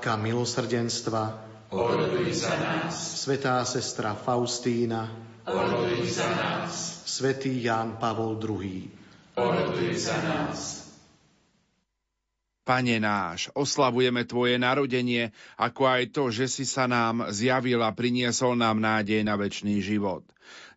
Matka milosrdenstva, oroduj za nás. Svätá sestra Faustína, oroduj za nás. Svätý Ján Pavol II, oroduj za nás. Pane náš, oslavujeme Tvoje narodenie, ako aj to, že si sa nám zjavil a priniesol nám nádej na večný život.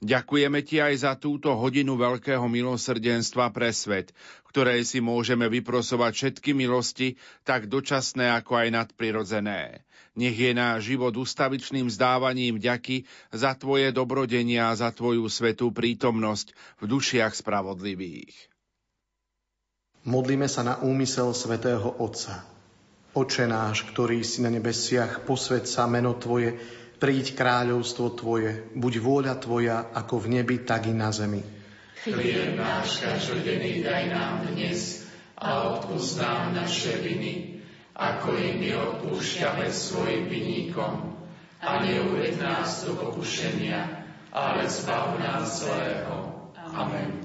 Ďakujeme Ti aj za túto hodinu veľkého milosrdenstva pre svet, v ktorej si môžeme vyprosovať všetky milosti, tak dočasné ako aj nadprirodzené. Nech je náš život ustavičným vzdávaním vďaky za Tvoje dobrodenia a za Tvoju svätú prítomnosť v dušiach spravodlivých. Modlíme sa na úmysel svätého Otca. Oče náš, ktorý si na nebesiach, posväť sa meno Tvoje, príď kráľovstvo Tvoje, buď vôľa Tvoja, ako v nebi, tak i na zemi. Chlieb náš každodenný daj nám dnes a odpúsť nám naše viny, ako i my odpúšťame svojim vinníkom. A neuveď nás do pokušenia, ale zbav nás zlého. Amen.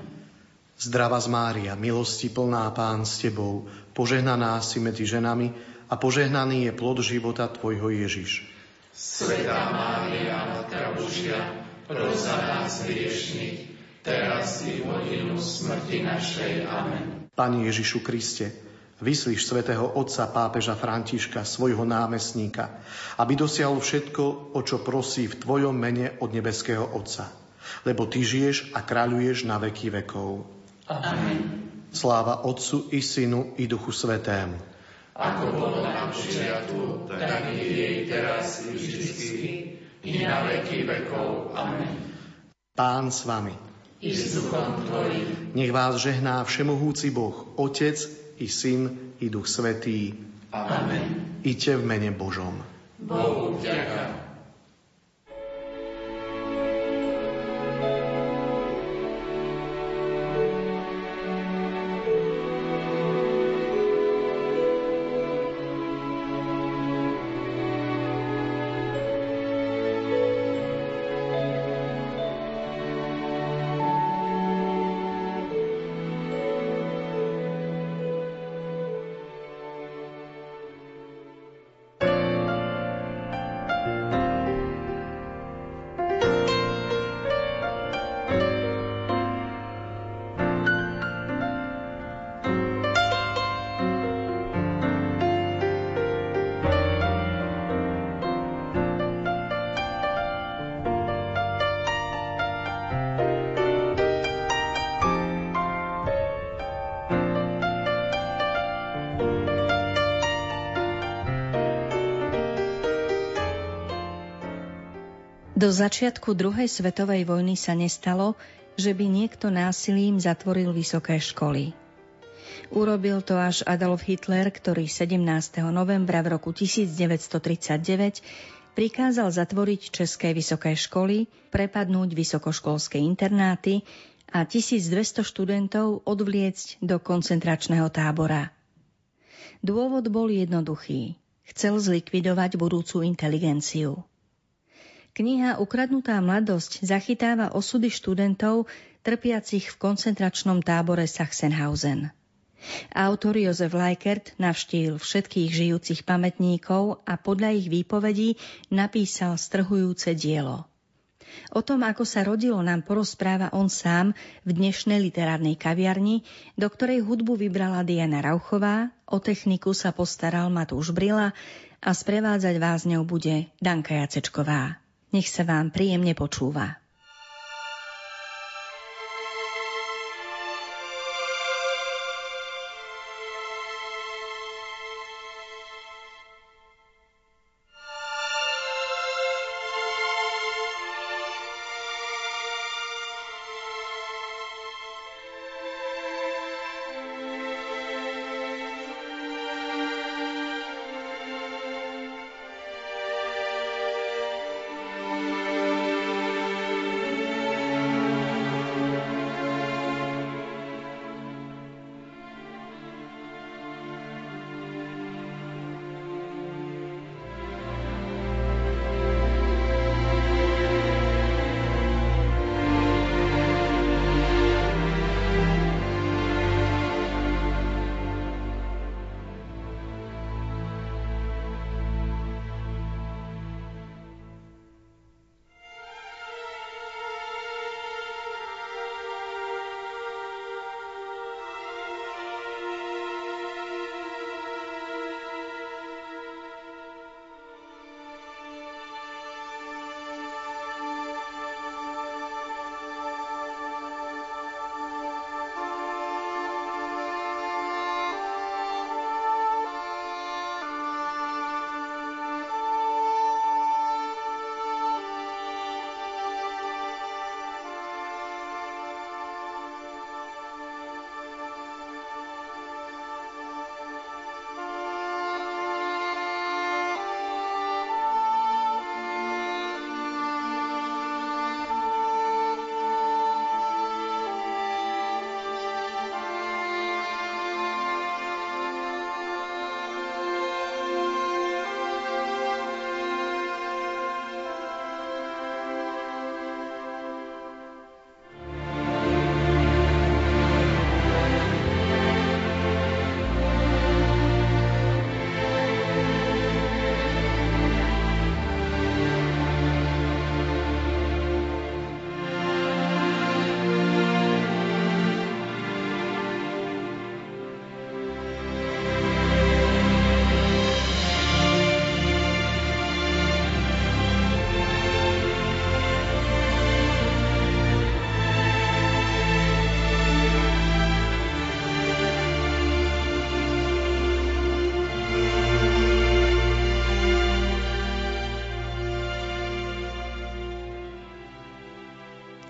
Zdravás Mária, milosti plná, Pán s Tebou, požehnaná si medzi ženami a požehnaný je plod života Tvojho Ježiš. Svätá Mária, Matka Božia, pros za nás hriešnych, teraz i v hodinu smrti našej. Amen. Pane Ježišu Kriste, vyslíš svätého Otca pápeža Františka, svojho námestníka, aby dosiahol všetko, o čo prosí v Tvojom mene od nebeského Otca. Lebo Ty žiješ a kráľuješ na veky vekov. Amen. Sláva Otcu i Synu i Duchu Svätému. Ako bolo na počiatku, tak i je teraz i vždycky, i na veky vekov. Amen. Pán s vami. I s duchom tvojim. Nech vás žehná všemohúci Boh, Otec i Syn i Duch Svätý. Amen. Iďte v mene Božom. Bohu vďaka. Do začiatku druhej svetovej vojny sa nestalo, že by niekto násilím zatvoril vysoké školy. Urobil to až Adolf Hitler, ktorý 17. novembra v roku 1939 prikázal zatvoriť české vysoké školy, prepadnúť vysokoškolské internáty a 1200 študentov odvliecť do koncentračného tábora. Dôvod bol jednoduchý. Chcel zlikvidovať budúcu inteligenciu. Kniha Ukradnutá mladosť zachytáva osudy študentov trpiacich v koncentračnom tábore Sachsenhausen. Autor Jozef Leikert navštívil všetkých žijúcich pamätníkov a podľa ich výpovedí napísal strhujúce dielo. O tom, ako sa rodilo, nám porozpráva on sám v dnešnej literárnej kaviarni, do ktorej hudbu vybrala Diana Rauchová, o techniku sa postaral Matúš Brila a sprevádzať vás ňou bude Danka Jacečková. Nech sa vám príjemne počúva.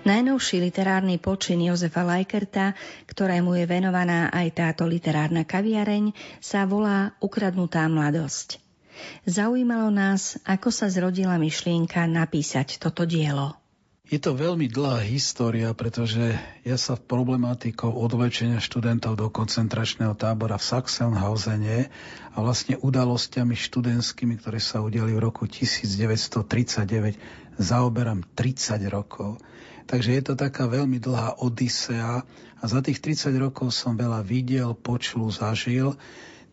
Najnovší literárny počin Jozefa Leikerta, ktorému je venovaná aj táto literárna kaviareň, sa volá Ukradnutá mladosť. Zaujímalo nás, ako sa zrodila myšlienka napísať toto dielo. Je to veľmi dlhá história, pretože ja sa problematikou odvlečenia študentov do koncentračného tábora v Sachsenhausene a vlastne udalosťami študentskými, ktoré sa udiali v roku 1939, zaoberám 30 rokov. Takže je to taká veľmi dlhá odysea a za tých 30 rokov som veľa videl, počul, zažil,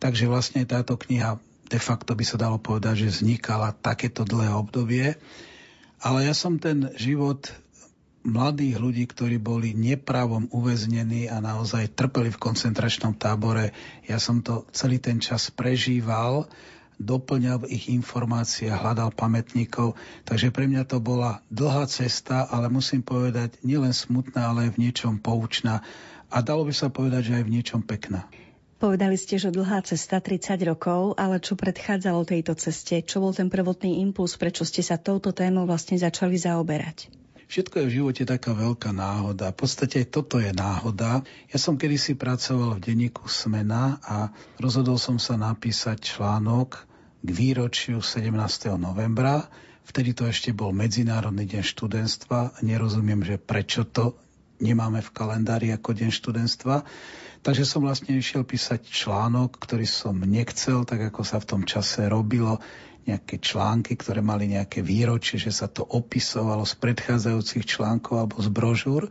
takže vlastne táto kniha de facto by sa dalo povedať, že vznikala takéto dlhé obdobie. Ale ja som ten život mladých ľudí, ktorí boli neprávom uväznení a naozaj trpeli v koncentračnom tábore, ja som to celý ten čas prežíval, doplňal ich informácie, hľadal pamätníkov, takže pre mňa to bola dlhá cesta, ale musím povedať, nielen smutná, ale aj v niečom poučná a dalo by sa povedať, že aj v niečom pekná. Povedali ste, že dlhá cesta, 30 rokov, ale čo predchádzalo tejto ceste? Čo bol ten prvotný impuls, prečo ste sa touto témou vlastne začali zaoberať? Všetko je v živote taká veľká náhoda. V podstate aj toto je náhoda. Ja som kedysi pracoval v denníku Smena a rozhodol som sa napísať článok k výročiu 17. novembra. Vtedy to ešte bol Medzinárodný deň študentstva. Nerozumiem, že prečo to nemáme v kalendári ako deň študentstva. Takže som vlastne išiel písať článok, ktorý som nechcel, tak ako sa v tom čase robilo nejaké články, ktoré mali nejaké výročie, že sa to opisovalo z predchádzajúcich článkov alebo z brožúr.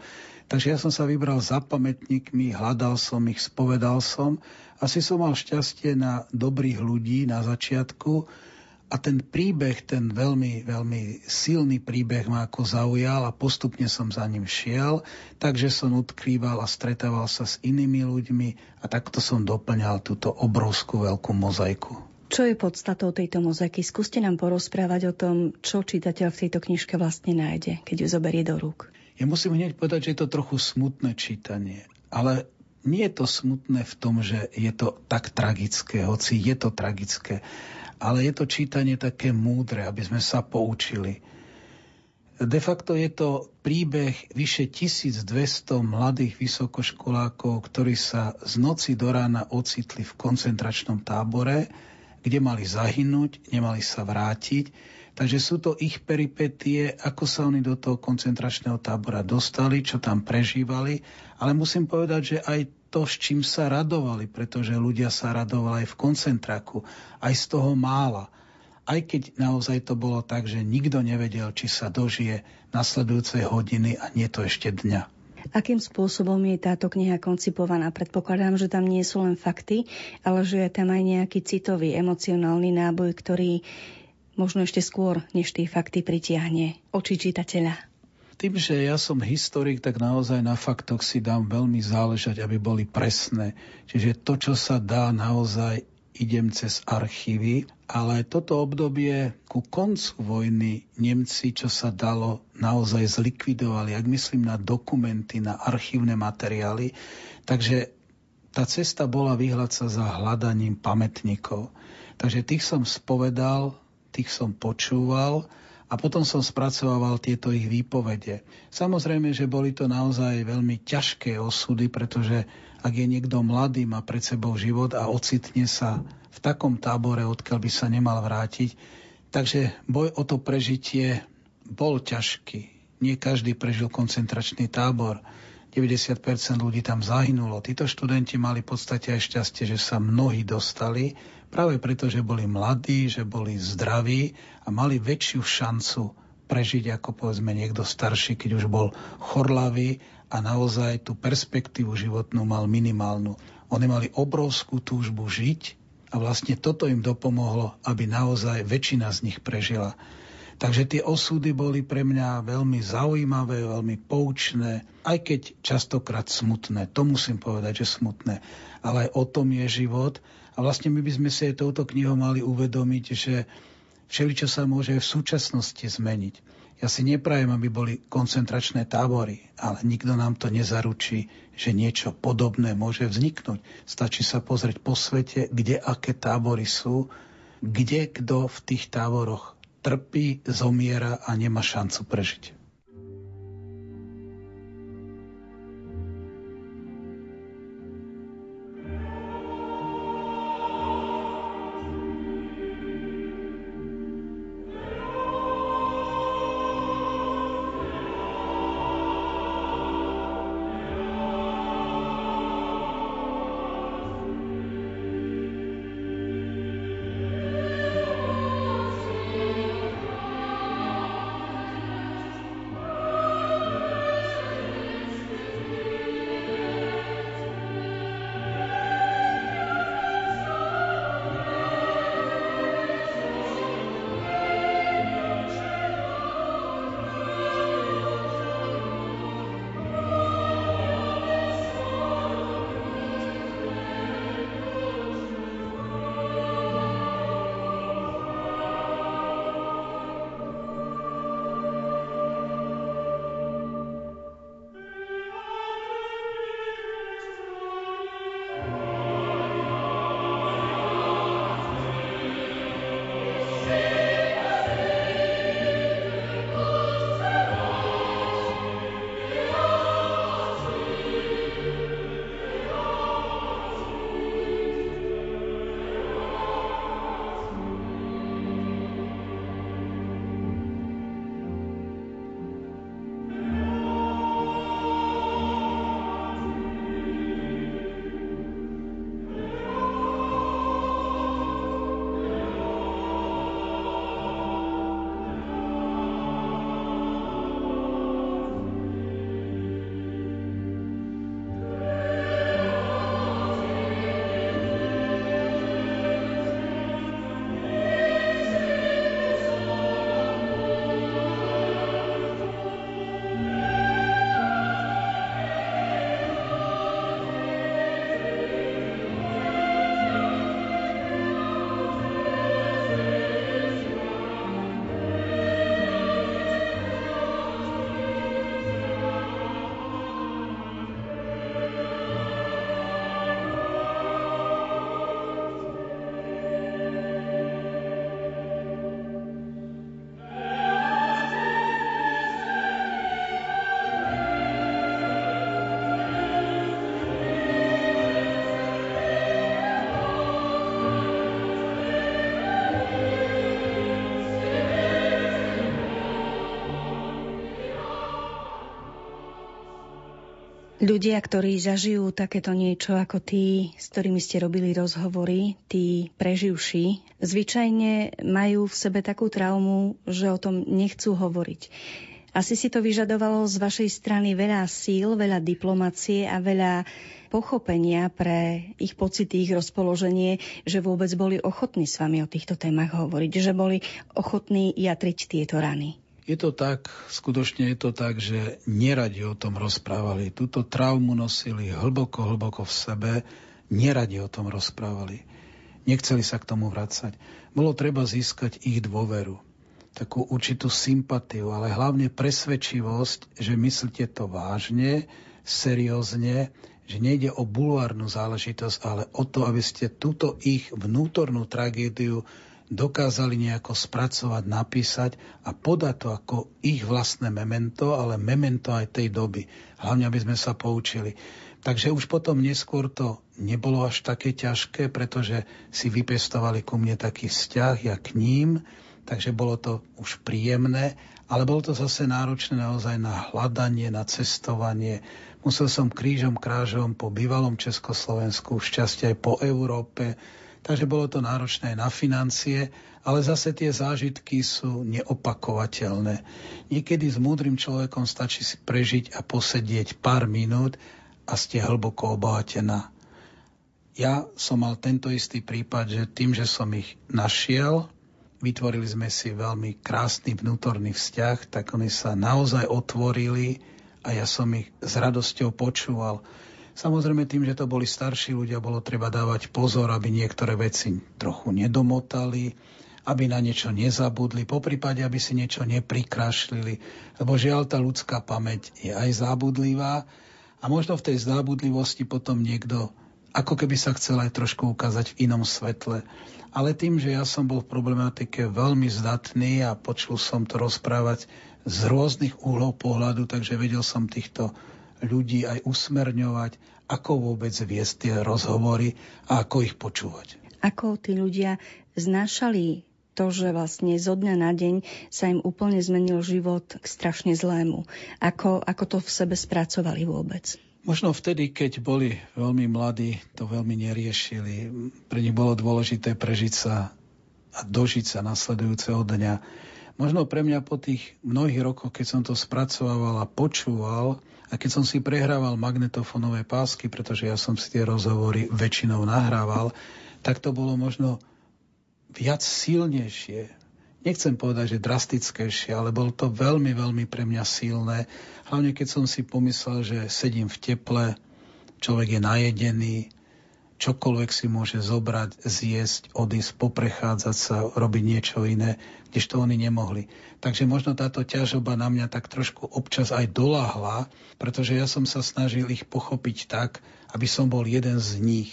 Takže ja som sa vybral za pamätníkmi, hľadal som ich, spovedal som. Asi som mal šťastie na dobrých ľudí na začiatku a ten príbeh, ten veľmi, veľmi silný príbeh ma ako zaujal a postupne som za ním šiel, takže som odkrýval a stretával sa s inými ľuďmi a takto som doplňal túto obrovskú veľkú mozaiku. Čo je podstatou tejto mozaiky? Skúste nám porozprávať o tom, čo čitateľ v tejto knižke vlastne nájde, keď ju zoberie do rúk. Ja musím hneď povedať, že je to trochu smutné čítanie, ale nie je to smutné v tom, že je to tak tragické, hoci je to tragické. Ale je to čítanie také múdre, aby sme sa poučili. De facto je to príbeh vyše 1200 mladých vysokoškolákov, ktorí sa z noci do rána ocitli v koncentračnom tábore, kde mali zahynúť, nemali sa vrátiť. Takže sú to ich peripetie, ako sa oni do toho koncentračného tábora dostali, čo tam prežívali. Ale musím povedať, že aj to, s čím sa radovali, pretože ľudia sa radovali aj v koncentraku, aj z toho mála. Aj keď naozaj to bolo tak, že nikto nevedel, či sa dožije nasledujúcej hodiny a nie to ešte dňa. Akým spôsobom je táto kniha koncipovaná? Predpokladám, že tam nie sú len fakty, ale že je tam aj nejaký citový, emocionálny náboj, ktorý možno ešte skôr, než tie fakty pritiahne oči čitateľa. Tým, že ja som historik, tak naozaj na faktoch si dám veľmi záležať, aby boli presné. Čiže to, čo sa dá, naozaj idem cez archívy. Ale toto obdobie ku koncu vojny Nemci, čo sa dalo, naozaj zlikvidovali. Ak myslím na dokumenty, na archívne materiály. Takže tá cesta bola vyhľad sa za hľadaním pamätníkov. Takže tých som spovedal, tých som počúval. A potom som spracovával tieto ich výpovede. Samozrejme, že boli to naozaj veľmi ťažké osudy, pretože ak je niekto mladý, má pred sebou život a ocitne sa v takom tábore, odkiaľ by sa nemal vrátiť. Takže boj o to prežitie bol ťažký. Nie každý prežil koncentračný tábor. 90% ľudí tam zahynulo. Títo študenti mali v podstate aj šťastie, že sa mnohí dostali, práve preto, že boli mladí, že boli zdraví a mali väčšiu šancu prežiť ako povedzme niekto starší, keď už bol chorlavý a naozaj tú perspektívu životnú mal minimálnu. Oni mali obrovskú túžbu žiť a vlastne toto im dopomohlo, aby naozaj väčšina z nich prežila. Takže tie osudy boli pre mňa veľmi zaujímavé, veľmi poučné, aj keď častokrát smutné. To musím povedať, že smutné. Ale aj o tom je život. A vlastne my by sme si aj touto knihou mali uvedomiť, že všeličo sa môže v súčasnosti zmeniť. Ja si neprajem, aby boli koncentračné tábory, ale nikto nám to nezaručí, že niečo podobné môže vzniknúť. Stačí sa pozrieť po svete, kde aké tábory sú, kde kto v tých táboroch trpí, zomiera a nemá šancu prežiť. Ľudia, ktorí zažijú takéto niečo ako tí, s ktorými ste robili rozhovory, tí preživší, zvyčajne majú v sebe takú traumu, že o tom nechcú hovoriť. Asi si to vyžadovalo z vašej strany veľa síl, veľa diplomacie a veľa pochopenia pre ich pocity, ich rozpoloženie, že vôbec boli ochotní s vami o týchto témach hovoriť, že boli ochotní jatriť tieto rany. Je to tak, skutočne je to tak, že neradi o tom rozprávali. Túto traumu nosili hlboko v sebe, neradi o tom rozprávali. Nechceli sa k tomu vracať. Bolo treba získať ich dôveru, takú určitú sympatiu, ale hlavne presvedčivosť, že myslíte to vážne, seriózne, že nejde o bulvárnu záležitosť, ale o to, aby ste túto ich vnútornú tragédiu dokázali nejako spracovať, napísať a podať to ako ich vlastné memento, ale memento aj tej doby. Hlavne, aby sme sa poučili. Takže už potom neskôr to nebolo až také ťažké, pretože si vypestovali ku mne taký vzťah, ja k ním, takže bolo to už príjemné, ale bolo to zase náročné naozaj na hľadanie, na cestovanie. Musel som krížom krážom po bývalom Československu, šťastie aj po Európe, takže bolo to náročné na financie, ale zase tie zážitky sú neopakovateľné. Niekedy s múdrym človekom stačí si prežiť a posedieť pár minút a ste hlboko obohatená. Ja som mal tento istý prípad, že tým, že som ich našiel, vytvorili sme si veľmi krásny vnútorný vzťah, tak oni sa naozaj otvorili a ja som ich s radosťou počúval. Samozrejme, tým, že to boli starší ľudia, bolo treba dávať pozor, aby niektoré veci trochu nedomotali, aby na niečo nezabudli, poprípade, aby si niečo neprikrašlili, lebo žiaľ, tá ľudská pamäť je aj zábudlivá a možno v tej zábudlivosti potom niekto, ako keby sa chcel aj trošku ukázať v inom svetle. Ale tým, že ja som bol v problematike veľmi zdatný a počul som to rozprávať z rôznych uhlov pohľadu, takže vedel som týchto ľudí aj usmerňovať, ako vôbec viesť tie rozhovory a ako ich počúvať. Ako tí ľudia znášali to, že vlastne zo dňa na deň sa im úplne zmenil život k strašne zlému. Ako to v sebe spracovali vôbec? Možno vtedy, keď boli veľmi mladí, to veľmi neriešili. Pre nich bolo dôležité prežiť sa a dožiť sa nasledujúceho dňa. Možno pre mňa po tých mnohých rokoch, keď som to spracovával a počúval a keď som si prehrával magnetofónové pásky, pretože ja som si tie rozhovory väčšinou nahrával, tak to bolo možno viac silnejšie. Nechcem povedať, že drastickejšie, ale bolo to veľmi pre mňa silné. Hlavne keď som si pomyslel, že sedím v teple, človek je najedený, čokoľvek si môže zobrať, zjesť, odísť, poprechádzať sa, robiť niečo iné, kdežto oni nemohli. Takže možno táto ťažoba na mňa tak trošku občas aj doľahla, pretože ja som sa snažil ich pochopiť tak, aby som bol jeden z nich.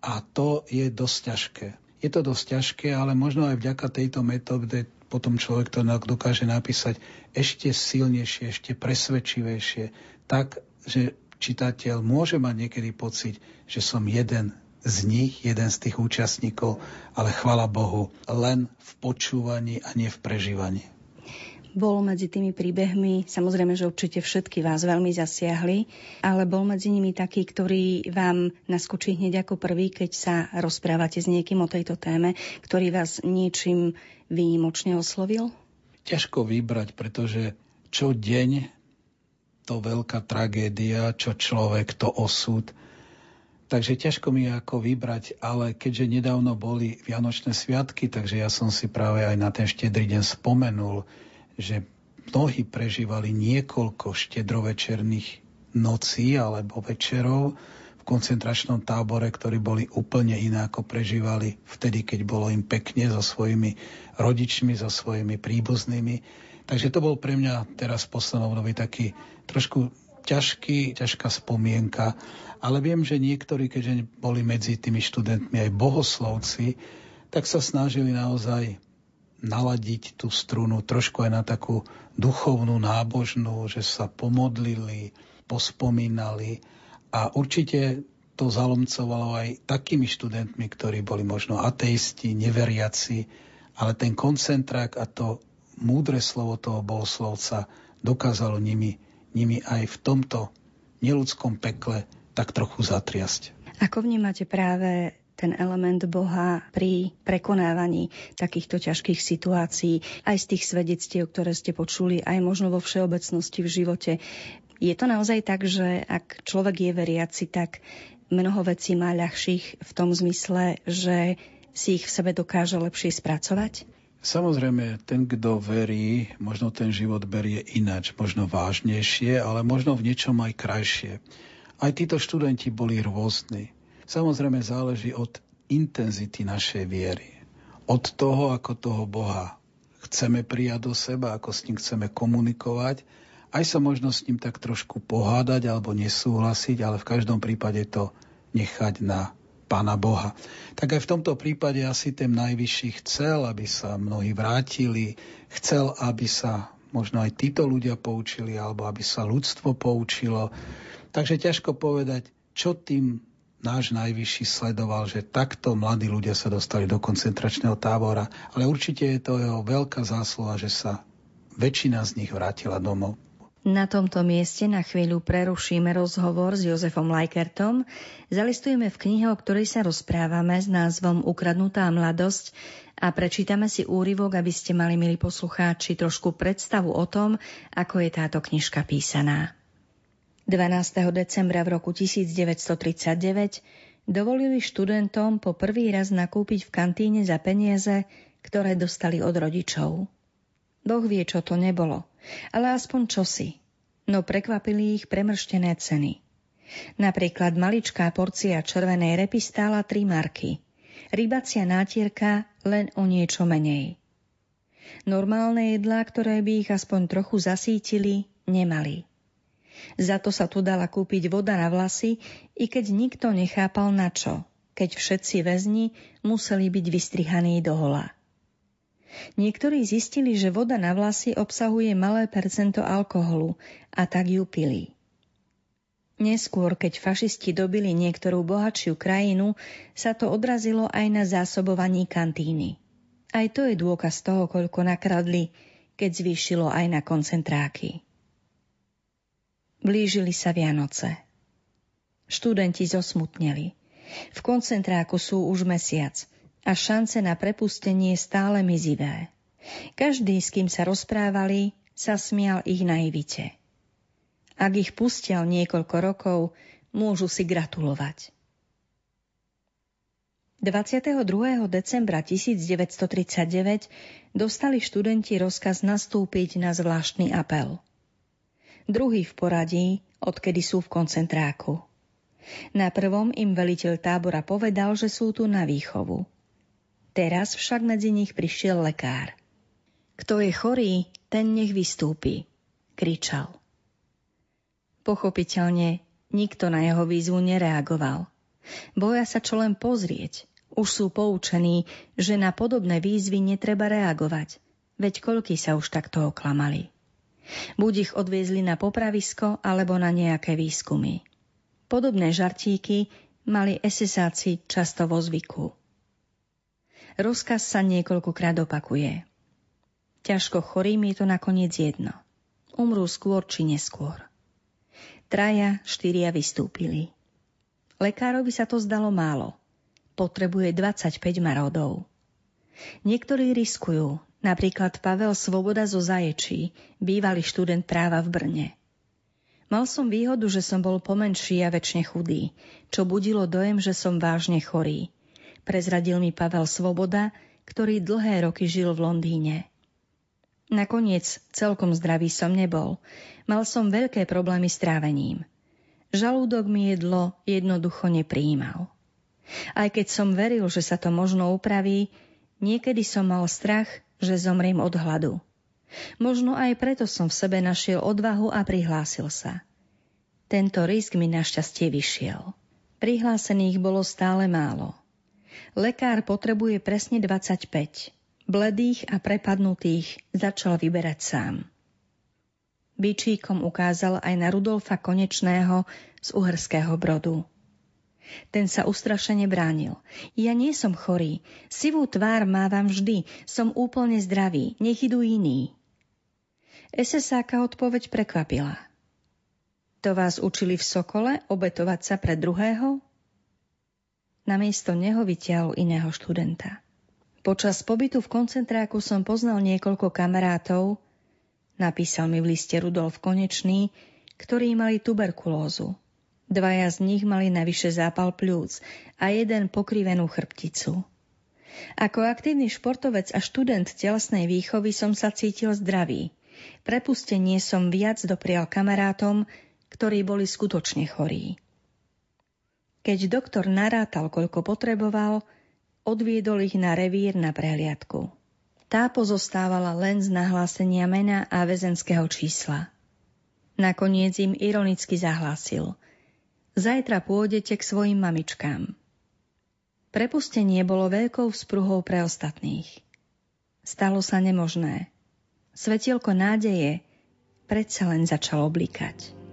A to je dosť ťažké. Je to dosť ťažké, ale možno aj vďaka tejto metóde potom človek to dokáže napísať ešte silnejšie, ešte presvedčivejšie, tak, že čitateľ môže mať niekedy pocit, že som jeden z nich, jeden z tých účastníkov, ale chvala Bohu, len v počúvaní a nie v prežívaní. Bol medzi tými príbehmi, samozrejme, že určite všetky vás veľmi zasiahli, ale bol medzi nimi taký, ktorý vám naskočí hneď ako prvý, keď sa rozprávate s niekým o tejto téme, ktorý vás niečím výnimočne oslovil? Ťažko vybrať, pretože čo deň to veľká tragédia, čo človek, to osud. Takže ťažko mi je ako vybrať, ale keďže nedávno boli Vianočné sviatky, takže ja som si práve aj na ten štedrý deň spomenul, že mnohí prežívali niekoľko štedrovečerných nocí alebo večerov v koncentračnom tábore, ktorí boli úplne iné, ako prežívali vtedy, keď bolo im pekne so svojimi rodičmi, so svojimi príbuznými. Takže to bol pre mňa teraz v poslednom období taký trošku ťažká spomienka. Ale viem, že niektorí, keďže boli medzi tými študentmi aj bohoslovci, tak sa snažili naozaj naladiť tú strunu trošku aj na takú duchovnú, nábožnú, že sa pomodlili, pospomínali. A určite to zalomcovalo aj takými študentmi, ktorí boli možno ateisti, neveriaci, ale ten koncentrák a to múdre slovo toho bohoslovca dokázalo nimi aj v tomto neľudskom pekle tak trochu zatriasť. Ako vnímate práve ten element Boha pri prekonávaní takýchto ťažkých situácií, aj z tých svedectiev, ktoré ste počuli, aj možno vo všeobecnosti v živote? Je to naozaj tak, že ak človek je veriaci, tak mnoho vecí má ľahších v tom zmysle, že si ich v sebe dokáže lepšie spracovať? Samozrejme, ten, kto verí, možno ten život berie ináč, možno vážnejšie, ale možno v niečom aj krajšie. Aj títo študenti boli rôzni. Samozrejme, záleží od intenzity našej viery. Od toho, ako toho Boha chceme prijať do seba, ako s ním chceme komunikovať, aj sa možno s ním tak trošku pohádať alebo nesúhlasiť, ale v každom prípade to nechať na Pána Boha. Tak aj v tomto prípade asi ten najvyšší chcel, aby sa mnohí vrátili, chcel, aby sa možno aj títo ľudia poučili, alebo aby sa ľudstvo poučilo. Takže ťažko povedať, čo tým náš najvyšší sledoval, že takto mladí ľudia sa dostali do koncentračného tábora. Ale určite je to jeho veľká zásluha, že sa väčšina z nich vrátila domov. Na tomto mieste na chvíľu prerušíme rozhovor s Jozefom Leikertom. Zalistujeme v knihe, o ktorej sa rozprávame, s názvom Ukradnutá mladosť, a prečítame si úryvok, aby ste mali, milí poslucháči, trošku predstavu o tom, ako je táto knižka písaná. 12. decembra v roku 1939 dovolili študentom po prvý raz nakúpiť v kantíne za peniaze, ktoré dostali od rodičov. Boh vie, čo to nebolo, ale aspoň čosi. No prekvapili ich premrštené ceny. Napríklad maličká porcia červenej repy stála 3 marky. Rybacia nátierka len o niečo menej. Normálne jedlá, ktoré by ich aspoň trochu zasítili, nemali. Za to sa tu dala kúpiť voda na vlasy, i keď nikto nechápal na čo, keď všetci väzni museli byť vystrihaní dohola. Niektorí zistili, že voda na vlasy obsahuje malé percento alkoholu, a tak ju pili. Neskôr, keď fašisti dobili niektorú bohatšiu krajinu, sa to odrazilo aj na zásobovaní kantíny. Aj to je dôkaz toho, koľko nakradli, keď zvýšilo aj na koncentráky. Blížili sa Vianoce. Študenti zosmutneli. V koncentráku sú už mesiac a šance na prepustenie stále mizivé. Každý, s kým sa rozprávali, sa smial ich naivite. Ak ich pustia niekoľko rokov, môžu si gratulovať. 22. decembra 1939 dostali študenti rozkaz nastúpiť na zvláštny apel. Druhý v poradí, odkedy sú v koncentráku. Na prvom im veliteľ tábora povedal, že sú tu na výchovu. Teraz však medzi nich prišiel lekár. Kto je chorý, ten nech vystúpi, kričal. Pochopiteľne, nikto na jeho výzvu nereagoval. Boja sa čo len pozrieť. Už sú poučení, že na podobné výzvy netreba reagovať, veď koľky sa už takto oklamali. Buď ich odviezli na popravisko, alebo na nejaké výskumy. Podobné žartíky mali esesáci často vo zvyku. Rozkaz sa niekoľkokrát opakuje. Ťažko chorým je to nakoniec jedno. Umrú skôr či neskôr. 3, 4 vystúpili. Lekárovi sa to zdalo málo. Potrebuje 25 marodov. Niektorí riskujú, napríklad Pavel Svoboda zo Zaječí, bývalý študent práva v Brne. Mal som výhodu, že som bol pomenší a väčšine chudý, čo budilo dojem, že som vážne chorý. Prezradil mi Pavel Svoboda, ktorý dlhé roky žil v Londýne. Nakoniec celkom zdravý som nebol. Mal som veľké problémy s trávením. Žalúdok mi jedlo jednoducho neprijímal. Aj keď som veril, že sa to možno upraví, niekedy som mal strach, že zomriem od hladu. Možno aj preto som v sebe našiel odvahu a prihlásil sa. Tento risk mi našťastie vyšiel. Prihlásených bolo stále málo. Lekár potrebuje presne 25. Bledých a prepadnutých začal vyberať sám. Bičíkom ukázal aj na Rudolfa Konečného z Uherského Brodu. Ten sa ustrašene bránil. Ja nie som chorý. Sivú tvár mávam vždy. Som úplne zdravý. Nech idú iní. SSáka odpoveď prekvapila. To vás učili v Sokole obetovať sa pre druhého? Namiesto neho vytiahol iného študenta. Počas pobytu v koncentráku som poznal niekoľko kamarátov, napísal mi v liste Rudolf Konečný, ktorí mali tuberkulózu. Dvaja z nich mali navyše zápal pľúc a jeden pokrivenú chrbticu. Ako aktívny športovec a študent telesnej výchovy som sa cítil zdravý. Prepustenie som viac doprial kamarátom, ktorí boli skutočne chorí. Keď doktor narátal, koľko potreboval, odviedol ich na revír na prehliadku. Tá pozostávala len z nahlásenia mena a väzenského čísla. Nakoniec im ironicky zahlásil: Zajtra pôjdete k svojim mamičkám. Prepustenie bolo veľkou vzpruhou pre ostatných. Stalo sa nemožné. Svetielko nádeje predsa len začalo blikať.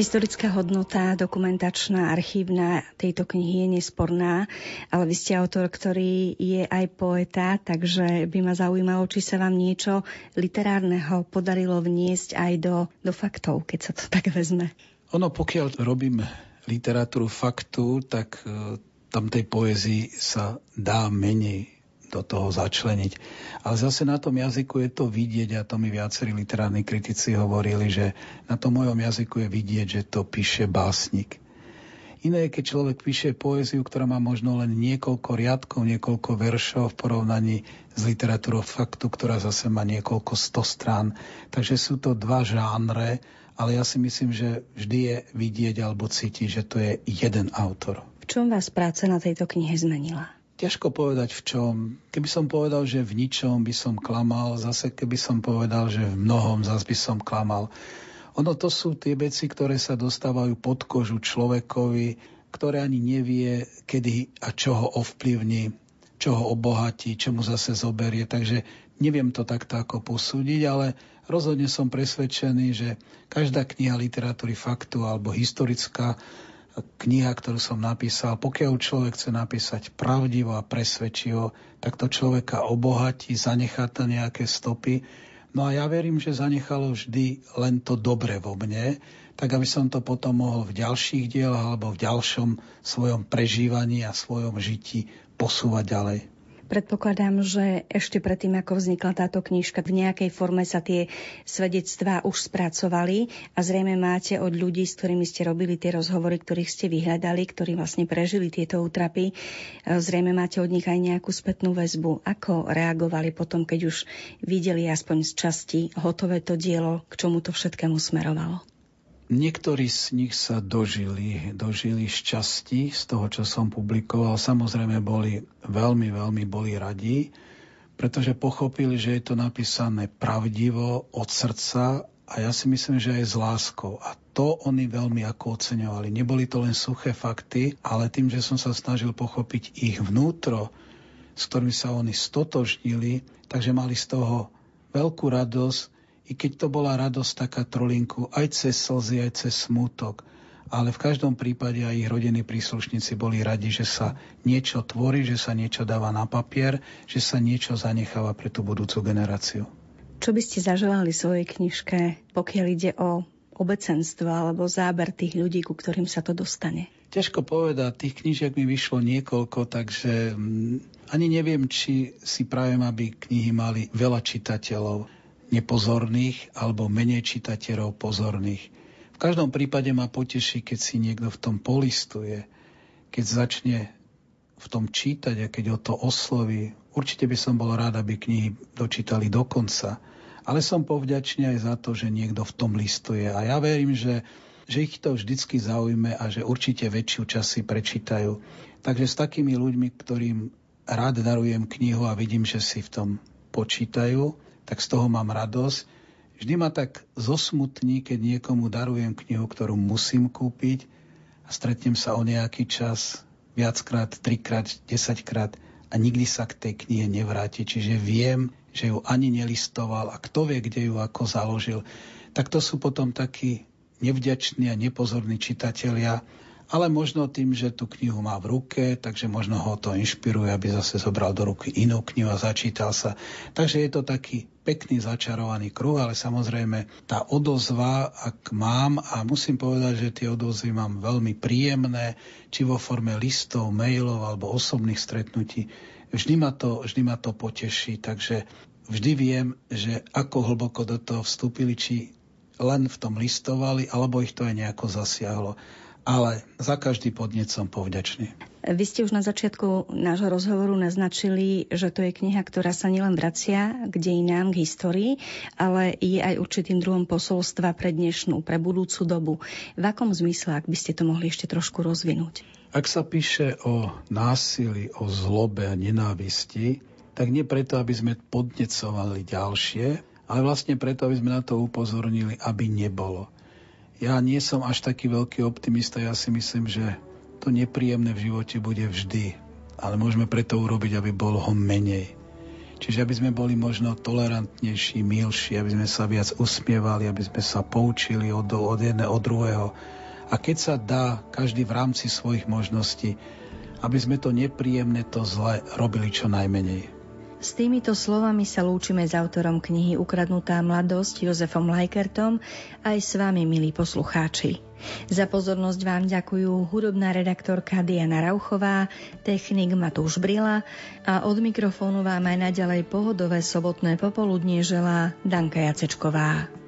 Historická hodnota, dokumentačná, archívna tejto knihy je nesporná, ale vy ste autor, ktorý je aj poeta, takže by ma zaujímalo, či sa vám niečo literárneho podarilo vniesť aj do faktov, keď sa to tak vezme. Ono, pokiaľ robím literatúru faktu, tak tam tej poézii sa dá menej do toho začleniť. Ale zase na tom jazyku je to vidieť, a to mi viacerí literárni kritici hovorili, že na tom mojom jazyku je vidieť, že to píše básnik. Iné je, keď človek píše poéziu, ktorá má možno len niekoľko riadkov, niekoľko veršov v porovnaní s literatúrou faktu, ktorá zase má niekoľko 100 strán. Takže sú to dva žánre, ale ja si myslím, že vždy je vidieť alebo cítiť, že to je jeden autor. V čom vás práca na tejto knihe zmenila? Ťažko povedať v čom. Keby som povedal, že v ničom, by som klamal. Zase keby som povedal, že v mnohom, zase by som klamal. Ono, to sú tie veci, ktoré sa dostávajú pod kožu človekovi, ktoré ani nevie, kedy a čo ho ovplyvní, čo ho obohatí, čo mu zase zoberie. Takže neviem to takto ako posúdiť, ale rozhodne som presvedčený, že každá kniha literatúry faktu alebo historická kniha, ktorú som napísal, pokiaľ človek chce napísať pravdivo a presvedčivo, tak to človeka obohatí, zanechá to nejaké stopy. No a ja verím, že zanechalo vždy len to dobre vo mne, tak aby som to potom mohol v ďalších dielach alebo v ďalšom svojom prežívaní a svojom žití posúvať ďalej. Predpokladám, že ešte predtým, ako vznikla táto knižka, v nejakej forme sa tie svedectvá už spracovali a zrejme máte od ľudí, s ktorými ste robili tie rozhovory, ktorých ste vyhľadali, ktorí vlastne prežili tieto útrapy, zrejme máte od nich aj nejakú spätnú väzbu. Ako reagovali potom, keď už videli aspoň z časti hotové to dielo, k čomu to všetkému smerovalo? Niektorí z nich sa dožili šťastí z toho, čo som publikoval. Samozrejme boli veľmi radi, pretože pochopili, že je to napísané pravdivo, od srdca a ja si myslím, že aj s láskou. A to oni veľmi ako oceňovali. Neboli to len suché fakty, ale tým, že som sa snažil pochopiť ich vnútro, s ktorými sa oni stotožnili, takže mali z toho veľkú radosť, i keď to bola radosť taká trolinku, aj cez slzy, aj cez smútok. Ale v každom prípade aj ich rodinní príslušníci boli radi, že sa niečo tvorí, že sa niečo dáva na papier, že sa niečo zanecháva pre tú budúcu generáciu. Čo by ste zaželali svojej knižke, pokiaľ ide o obecenstvo alebo záber tých ľudí, ku ktorým sa to dostane? Ťažko povedať, tých knížiek mi vyšlo niekoľko, takže ani neviem, či si prajem, aby knihy mali veľa čitateľov nepozorných alebo menej čitateľov pozorných. V každom prípade ma poteší, keď si niekto v tom polistuje, keď začne v tom čítať a keď ho to osloví. Určite by som bol rád, aby knihy dočítali do konca, ale som povďačný aj za to, že niekto v tom listuje a ja verím, že ich to vždycky zaujme a že určite väčšiu časť si prečítajú. Takže s takými ľuďmi, ktorým rád darujem knihu a vidím, že si v tom počítajú, tak z toho mám radosť. Vždy ma tak zosmutní, keď niekomu darujem knihu, ktorú musím kúpiť a stretnem sa o nejaký čas, viackrát, 3-krát, 10-krát a nikdy sa k tej knihe nevráti. Čiže viem, že ju ani nelistoval a kto vie, kde ju ako založil. Tak to sú potom takí nevďační a nepozorní čitatelia, ale možno tým, že tú knihu má v ruke, takže možno ho to inšpiruje, aby zase zobral do ruky inú knihu a začítal sa. Takže je to taký pekný začarovaný kruh, ale samozrejme tá odozva, ak mám, a musím povedať, že tie odozvy mám veľmi príjemné, či vo forme listov, mailov alebo osobných stretnutí, vždy ma to poteší, takže vždy viem, že ako hlboko do toho vstúpili, či len v tom listovali, alebo ich to aj nejako zasiahlo. Ale za každý podnet som povďačný. Vy ste už na začiatku nášho rozhovoru naznačili, že to je kniha, ktorá sa nielen vracia k dejinám, k histórii, ale je aj určitým druhom posolstva pre dnešnú, pre budúcu dobu. V akom zmysle, ak by ste to mohli ešte trošku rozvinúť? Ak sa píše o násilí, o zlobe a nenávisti, tak nie preto, aby sme podnecovali ďalšie, ale vlastne preto, aby sme na to upozornili, aby nebolo. Ja nie som až taký veľký optimista, ja si myslím, že to nepríjemné v živote bude vždy, ale môžeme preto urobiť, aby bolo ho menej. Čiže aby sme boli možno tolerantnejší, milší, aby sme sa viac usmievali, aby sme sa poučili od jedného, od druhého. A keď sa dá, každý v rámci svojich možností, aby sme to nepríjemné, to zlé robili čo najmenej. S týmito slovami sa lúčime s autorom knihy Ukradnutá mladosť Jozefom Leikertom aj s vami, milí poslucháči. Za pozornosť vám ďakujú hudobná redaktorka Diana Rauchová, technik Matúš Brila a od mikrofónu vám aj naďalej pohodové sobotné popoludnie želá Danka Jacečková.